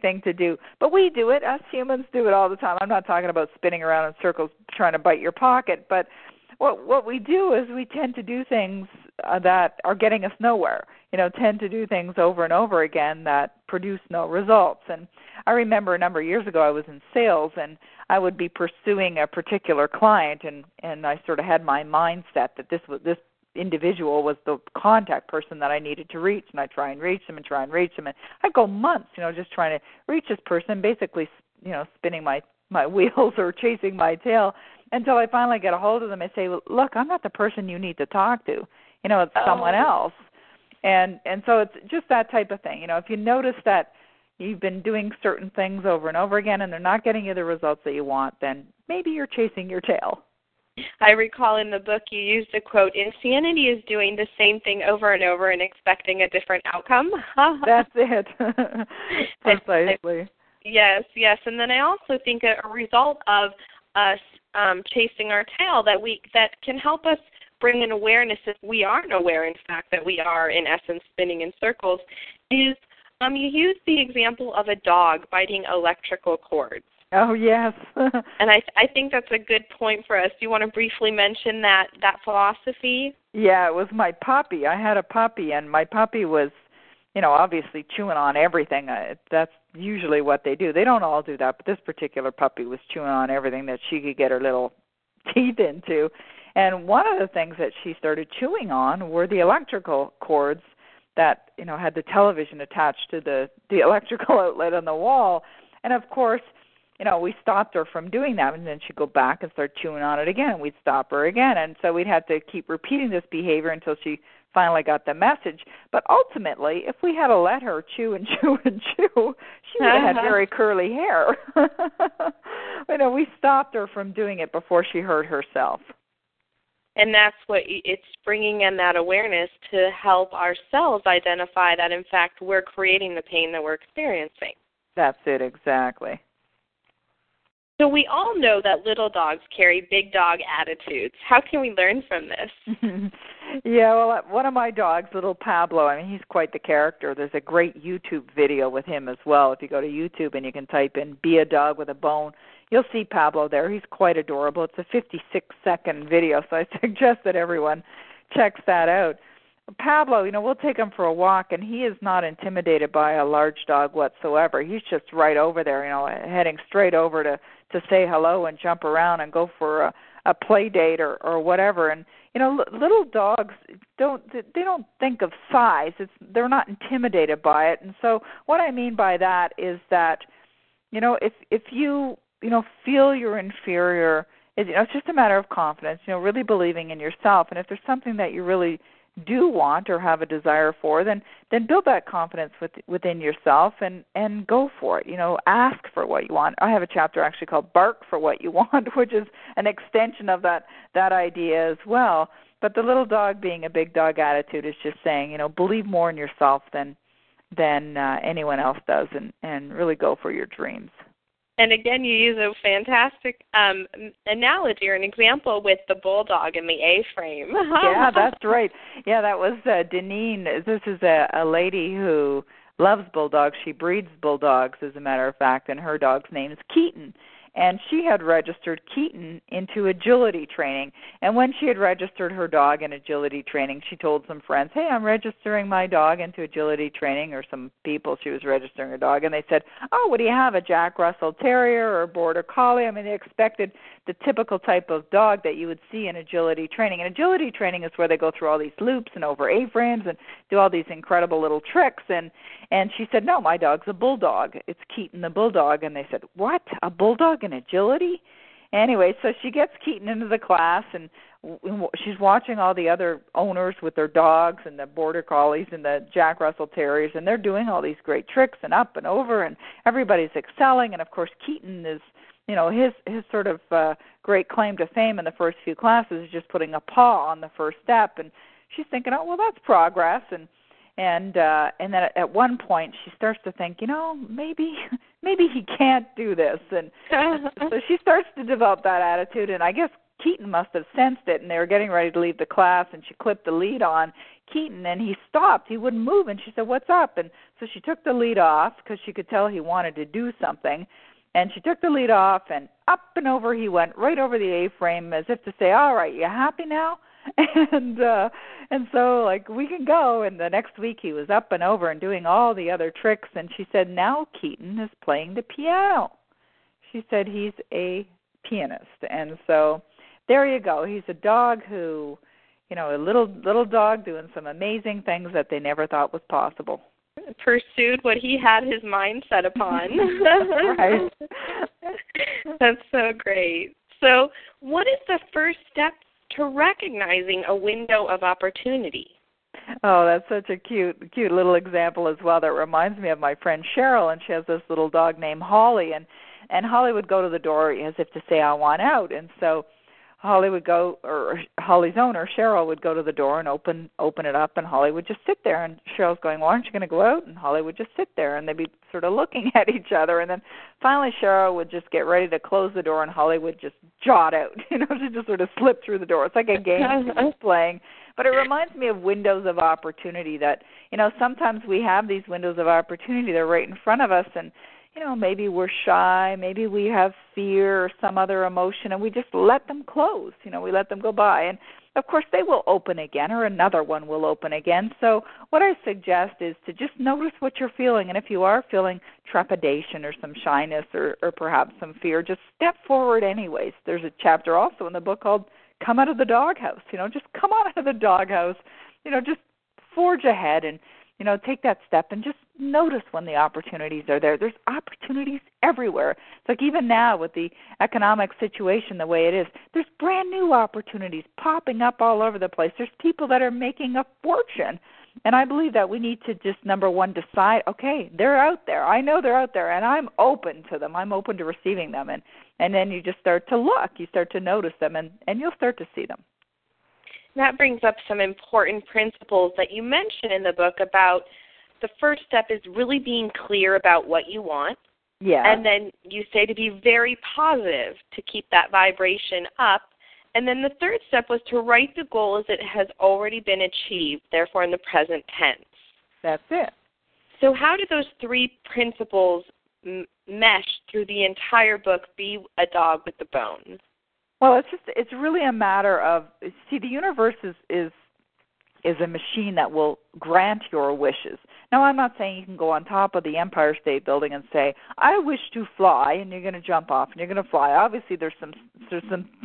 thing to do. But we do it. Us humans do it all the time. I'm not talking about spinning around in circles trying to bite your pocket, but what we do is we tend to do things that are getting us nowhere, you know, tend to do things over and over again that produce no results. And I remember a number of years ago I was in sales, and I would be pursuing a particular client, and I sort of had my mindset that this individual was the contact person that I needed to reach, and I try and reach them, and I'd go months, you know, just trying to reach this person, basically, you know, spinning my wheels or chasing my tail, until I finally get a hold of them and say, look, I'm not the person you need to talk to, you know, it's someone else. And so it's just that type of thing. You know, if you notice that you've been doing certain things over and over again and they're not getting you the results that you want, then maybe you're chasing your tail. I recall in the book you used the quote, insanity is doing the same thing over and over and expecting a different outcome. That's it. Precisely. Yes. And then I also think a result of us chasing our tail that can help us bring an awareness, if we aren't aware, in fact, that we are, in essence, spinning in circles, is you use the example of a dog biting electrical cords. Oh, yes. And I think that's a good point for us. Do you want to briefly mention that philosophy? Yeah, it was my puppy. I had a puppy, and my puppy was, you know, obviously chewing on everything. That's usually what they do. They don't all do that, but this particular puppy was chewing on everything that she could get her little teeth into. And one of the things that she started chewing on were the electrical cords that, you know, had the television attached to the electrical outlet on the wall. And, of course, you know, we stopped her from doing that, and then she'd go back and start chewing on it again, and we'd stop her again. And so we'd have to keep repeating this behavior until she finally got the message. But ultimately, if we had let her chew, she would have had very curly hair. You know, we stopped her from doing it before she hurt herself. And that's what it's bringing in, that awareness to help ourselves identify that, in fact, we're creating the pain that we're experiencing. That's it, exactly. So we all know that little dogs carry big dog attitudes. How can we learn from this? Yeah, well, one of my dogs, little Pablo, I mean, he's quite the character. There's a great YouTube video with him as well. If you go to YouTube and you can type in Be a Dog with a Bone, you'll see Pablo there. He's quite adorable. It's a 56-second video, so I suggest that everyone checks that out. Pablo, you know, we'll take him for a walk, and he is not intimidated by a large dog whatsoever. He's just right over there, you know, heading straight over to say hello and jump around and go for a play date or whatever. And, you know, little dogs, they don't think of size. They're not intimidated by it. And so what I mean by that is that, you know, if you, you know, feel you're inferior, you know, it's just a matter of confidence, you know, really believing in yourself. And if there's something that you really do want or have a desire for, then build that confidence within yourself and go for it. You know, ask for what you want. I have a chapter actually called Bark for What You Want, which is an extension of that idea as well. But the little dog being a big dog attitude is just saying, you know, believe more in yourself than anyone else does and really go for your dreams. And again, you use a fantastic analogy or an example with the bulldog and the A-frame. Yeah, that's right. Yeah, that was Deneen. This is a lady who loves bulldogs. She breeds bulldogs, as a matter of fact, and her dog's name is Keaton. And she had registered Keaton into agility training. And when she had registered her dog in agility training, she told some friends, hey, I'm registering my dog into agility training, or some people she was registering her dog. And they said, oh, what do you have, a Jack Russell Terrier or a Border Collie? I mean, they expected the typical type of dog that you would see in agility training. And agility training is where they go through all these loops and over A-frames and do all these incredible little tricks. And she said, no, my dog's a bulldog. It's Keaton the bulldog. And they said, what, a bulldog? Agility? Anyway, so she gets Keaton into the class, and she's watching all the other owners with their dogs and the Border Collies and the Jack Russell Terriers, and they're doing all these great tricks and up and over, and everybody's excelling. And, of course, Keaton is, you know, his sort of great claim to fame in the first few classes is just putting a paw on the first step. And she's thinking, oh, well, that's progress. And then at one point she starts to think, you know, maybe he can't do this. And so she starts to develop that attitude. And I guess Keaton must have sensed it, and they were getting ready to leave the class, and she clipped the lead on Keaton, and he stopped. He wouldn't move. And she said, what's up? And so she took the lead off because she could tell he wanted to do something. And she took the lead off, and up and over he went, right over the A-frame, as if to say, all right, you happy now? And so, like, we can go. And the next week he was up and over and doing all the other tricks. And she said, now Keaton is playing the piano. She said, he's a pianist. And so there you go. He's a dog who, you know, a little dog doing some amazing things that they never thought was possible. Pursued what he had his mind set upon. Right. That's so great. So what is the first step to recognizing a window of opportunity? Oh, that's such a cute little example as well. That reminds me of my friend Cheryl, and she has this little dog named Holly, and Holly would go to the door as if to say, I want out. And so Holly would go, or Holly's owner, Cheryl, would go to the door and open it up, and Holly would just sit there. And Cheryl's going, well, aren't you going to go out? And Holly would just sit there, and they'd be sort of looking at each other. And then finally Cheryl would just get ready to close the door, and Holly would just jaunt out. You know, she just sort of slipped through the door. It's like a game she's playing. But it reminds me of windows of opportunity that, you know, sometimes we have these windows of opportunity. They're right in front of us, and you know, maybe we're shy, maybe we have fear or some other emotion, and we just let them close. You know, we let them go by. And, of course, they will open again, or another one will open again. So what I suggest is to just notice what you're feeling. And if you are feeling trepidation or some shyness or perhaps some fear, just step forward anyways. There's a chapter also in the book called Come Out of the Doghouse. You know, just come out of the doghouse. You know, just forge ahead and, you know, take that step and just notice when the opportunities are there. There's opportunities everywhere. It's like even now with the economic situation the way it is, there's brand new opportunities popping up all over the place. There's people that are making a fortune. And I believe that we need to just, number one, decide, okay, they're out there. I know they're out there, and I'm open to them. I'm open to receiving them. And then you just start to look. You start to notice them, and you'll start to see them. That brings up some important principles that you mention in the book about the first step is really being clear about what you want. Yeah. And then you say to be very positive, to keep that vibration up. And then the third step was to write the goal as it has already been achieved, therefore in the present tense. That's it. So how do those three principles mesh through the entire book, Be a Dog with a Bone? Well, it's really a matter of, see, the universe is a machine that will grant your wishes. Now, I'm not saying you can go on top of the Empire State Building and say, I wish to fly, and you're going to jump off and you're going to fly. Obviously, there's some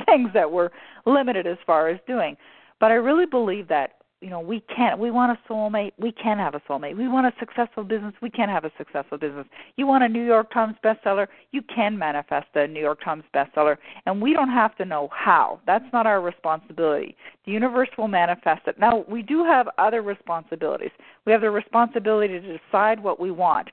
things that we're limited as far as doing. But I really believe that, you know, we want a soulmate, we can have a soulmate. We want a successful business, we can have a successful business. You want a New York Times bestseller, you can manifest a New York Times bestseller. And we don't have to know how. That's not our responsibility. The universe will manifest it. Now, we do have other responsibilities. We have the responsibility to decide what we want.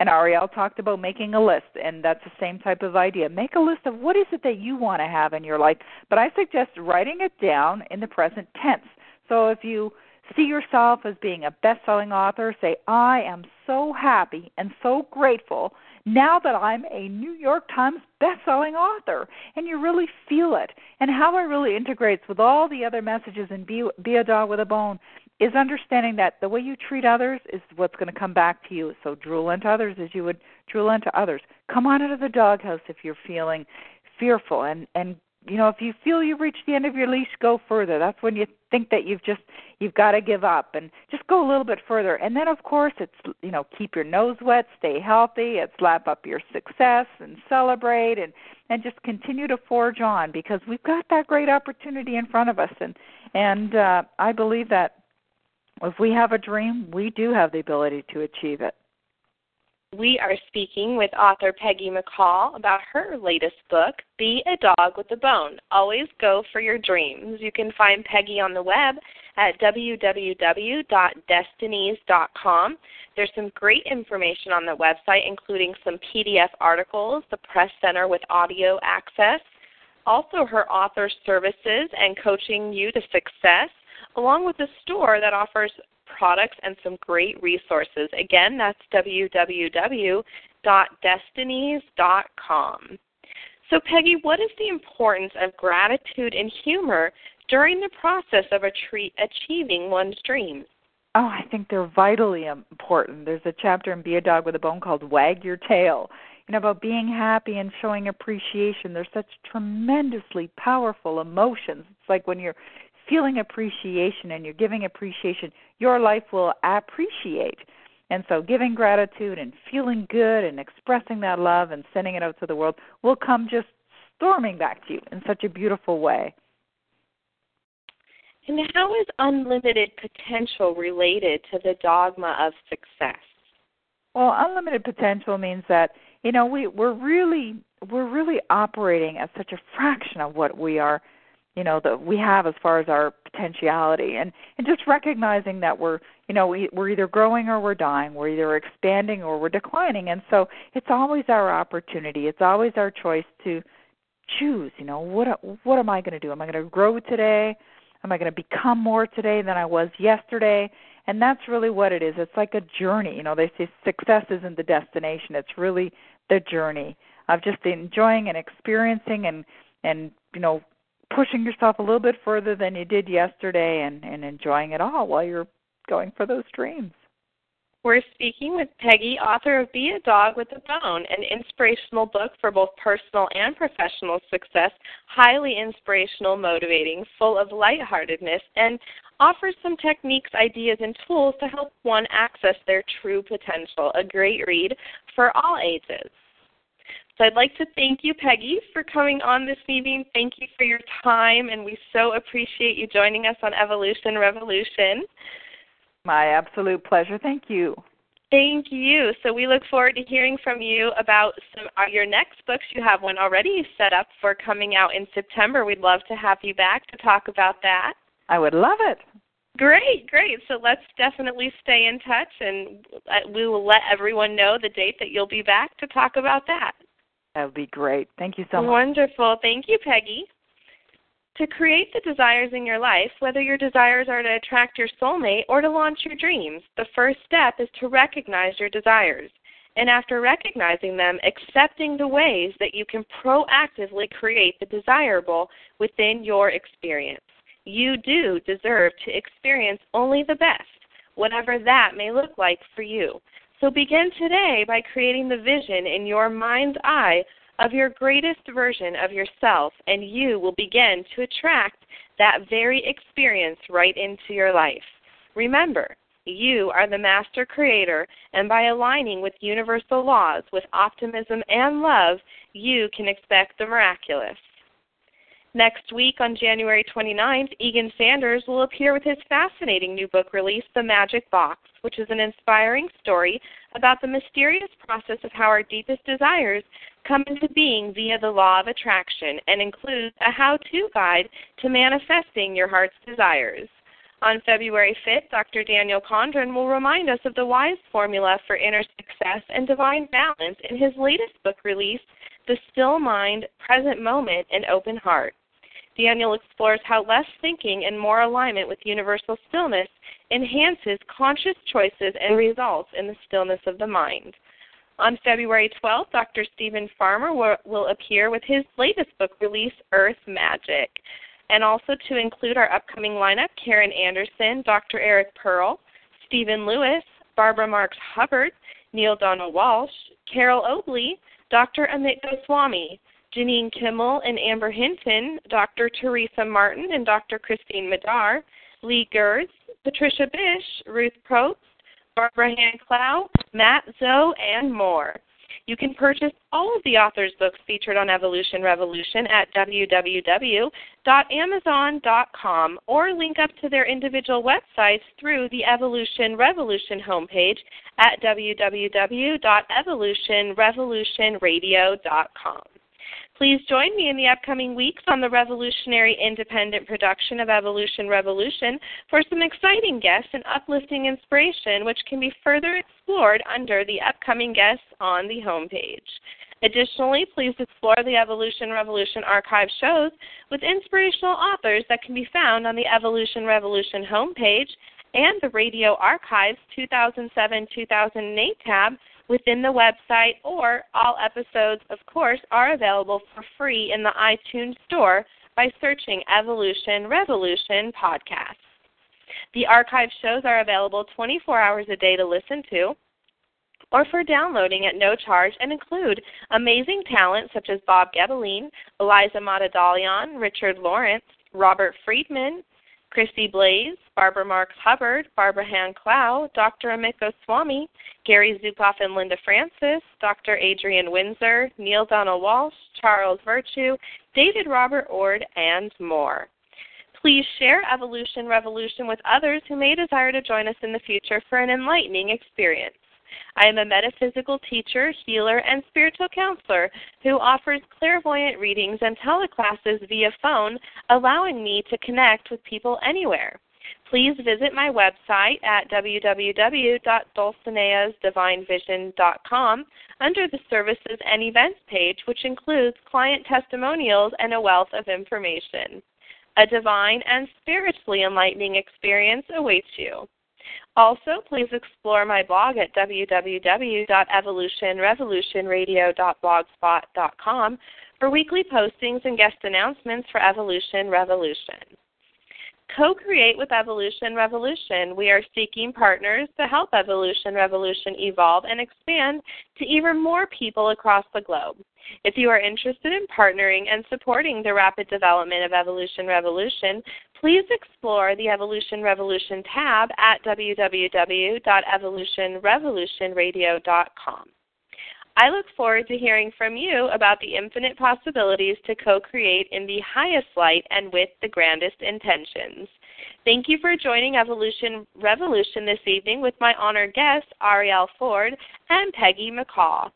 And Arielle talked about making a list, and that's the same type of idea. Make a list of what is it that you want to have in your life. But I suggest writing it down in the present tense. So if you see yourself as being a best-selling author, say, I am so happy and so grateful now that I'm a New York Times best-selling author, and you really feel it. And how it really integrates with all the other messages in Be a Dog with a Bone is understanding that the way you treat others is what's going to come back to you. So drool into others as you would drool into others. Come on out of the doghouse if you're feeling fearful, and you know, if you feel you've reached the end of your leash, go further. That's when you think that you've got to give up, and just go a little bit further. And then, of course, it's, you know, keep your nose wet, stay healthy, it's lap up your success and celebrate, and just continue to forge on, because we've got that great opportunity in front of us. And I believe that if we have a dream, we do have the ability to achieve it. We are speaking with author Peggy McColl about her latest book, Be a Dog with a Bone, Always Go for Your Dreams. You can find Peggy on the web at www.destinies.com. There's some great information on the website, including some PDF articles, the Press Center with audio access, also her author services and coaching you to success, along with a store that offers products and some great resources. Again, that's www.destinies.com. So, Peggy, what is the importance of gratitude and humor during the process of achieving one's dreams? Oh, I think they're vitally important. There's a chapter in Be a Dog with a Bone called Wag Your Tail, you know, about being happy and showing appreciation. They're such tremendously powerful emotions. It's like when you're feeling appreciation and you're giving appreciation, your life will appreciate. And so giving gratitude and feeling good and expressing that love and sending it out to the world will come just storming back to you in such a beautiful way. And how is unlimited potential related to the dogma of success? Well, unlimited potential means that, you know, we're really operating at such a fraction of what we are, you know, that we have as far as our potentiality, and just recognizing that we're either growing or we're dying, we're either expanding or we're declining, and so it's always our opportunity, it's always our choice to choose, you know, what am I going to do? Am I going to grow today? Am I going to become more today than I was yesterday? And that's really what it is. It's like a journey. You know, they say success isn't the destination, it's really the journey of just enjoying and experiencing and you know, pushing yourself a little bit further than you did yesterday, and enjoying it all while you're going for those dreams. We're speaking with Peggy, author of Be a Dog with a Bone, an inspirational book for both personal and professional success, highly inspirational, motivating, full of lightheartedness, and offers some techniques, ideas, and tools to help one access their true potential. A great read for all ages. So I'd like to thank you, Peggy, for coming on this evening. Thank you for your time, and we so appreciate you joining us on Evolution Revolution. My absolute pleasure. Thank you. Thank you. So we look forward to hearing from you about some of your next books. You have one already set up for coming out in September. We'd love to have you back to talk about that. I would love it. Great, great. So let's definitely stay in touch, and we will let everyone know the date that you'll be back to talk about that. That would be great. Thank you so much. Wonderful. Thank you, Peggy. To create the desires in your life, whether your desires are to attract your soulmate or to launch your dreams, the first step is to recognize your desires. and after recognizing them, accepting the ways that you can proactively create the desirable within your experience. You do deserve to experience only the best, whatever that may look like for you. So begin today by creating the vision in your mind's eye of your greatest version of yourself, and you will begin to attract that very experience right into your life. Remember, you are the master creator, and by aligning with universal laws, with optimism and love, you can expect the miraculous. Next week on January 29th, Egan Sanders will appear with his fascinating new book release, The Magic Box, which is an inspiring story about the mysterious process of how our deepest desires come into being via the law of attraction, and includes a how-to guide to manifesting your heart's desires. On February 5th, Dr. Daniel Condren will remind us of the wise formula for inner success and divine balance in his latest book release, The Still Mind, Present Moment, and Open Heart. Daniel explores how less thinking and more alignment with universal stillness enhances conscious choices and results in the stillness of the mind. On February 12th, Dr. Stephen Farmer will appear with his latest book release, Earth Magic. And also to include our upcoming lineup, Karen Anderson, Dr. Eric Pearl, Stephen Lewis, Barbara Marks Hubbard, Neale Donald Walsch, Carol Obley, Dr. Amit Goswami, Janine Kimmel and Amber Hinton, Dr. Teresa Martin and Dr. Christine Madar, Lee Gerds, Patricia Bish, Ruth Probst, Barbara Hanclough, Matt Zoe, and more. You can purchase all of the authors' books featured on Evolution Revolution at www.amazon.com, or link up to their individual websites through the Evolution Revolution homepage at www.evolutionrevolutionradio.com. Please join me in the upcoming weeks on the revolutionary independent production of Evolution Revolution for some exciting guests and uplifting inspiration, which can be further explored under the upcoming guests on the homepage. Additionally, please explore the Evolution Revolution archive shows with inspirational authors that can be found on the Evolution Revolution homepage and the Radio Archives 2007-2008 tab within the website, or all episodes, of course, are available for free in the iTunes store by searching Evolution Revolution Podcast. The archive shows are available 24 hours a day to listen to, or for downloading at no charge, and include amazing talent such as Bob Gebeline, Eliza Matadalian, Richard Lawrence, Robert Friedman, Christy Blaze, Barbara Marks Hubbard, Barbara Hanclough, Dr. Amit Goswami, Gary Zukav and Linda Francis, Dr. Adrian Windsor, Neale Donald Walsch, Charles Virtue, David Robert Ord, and more. Please share Evolution Revolution with others who may desire to join us in the future for an enlightening experience. I am a metaphysical teacher, healer, and spiritual counselor who offers clairvoyant readings and teleclasses via phone, allowing me to connect with people anywhere. Please visit my website at www.dulcineasdivinevision.com under the Services and Events page, which includes client testimonials and a wealth of information. A divine and spiritually enlightening experience awaits you. Also, please explore my blog at www.evolutionrevolutionradio.blogspot.com for weekly postings and guest announcements for Evolution Revolution. Co-create with Evolution Revolution. We are seeking partners to help Evolution Revolution evolve and expand to even more people across the globe. If you are interested in partnering and supporting the rapid development of Evolution Revolution, please explore the Evolution Revolution tab at www.evolutionrevolutionradio.com. I look forward to hearing from you about the infinite possibilities to co-create in the highest light and with the grandest intentions. Thank you for joining Evolution Revolution this evening with my honored guests, Arielle Ford and Peggy McColl.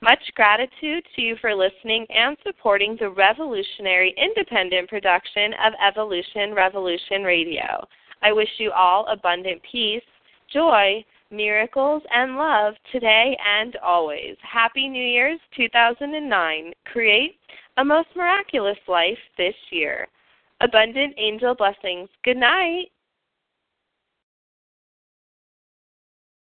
Much gratitude to you for listening and supporting the revolutionary independent production of Evolution Revolution Radio. I wish you all abundant peace, joy, miracles, and love today and always. Happy New Year's 2009. Create a most miraculous life this year. Abundant angel blessings. Good night.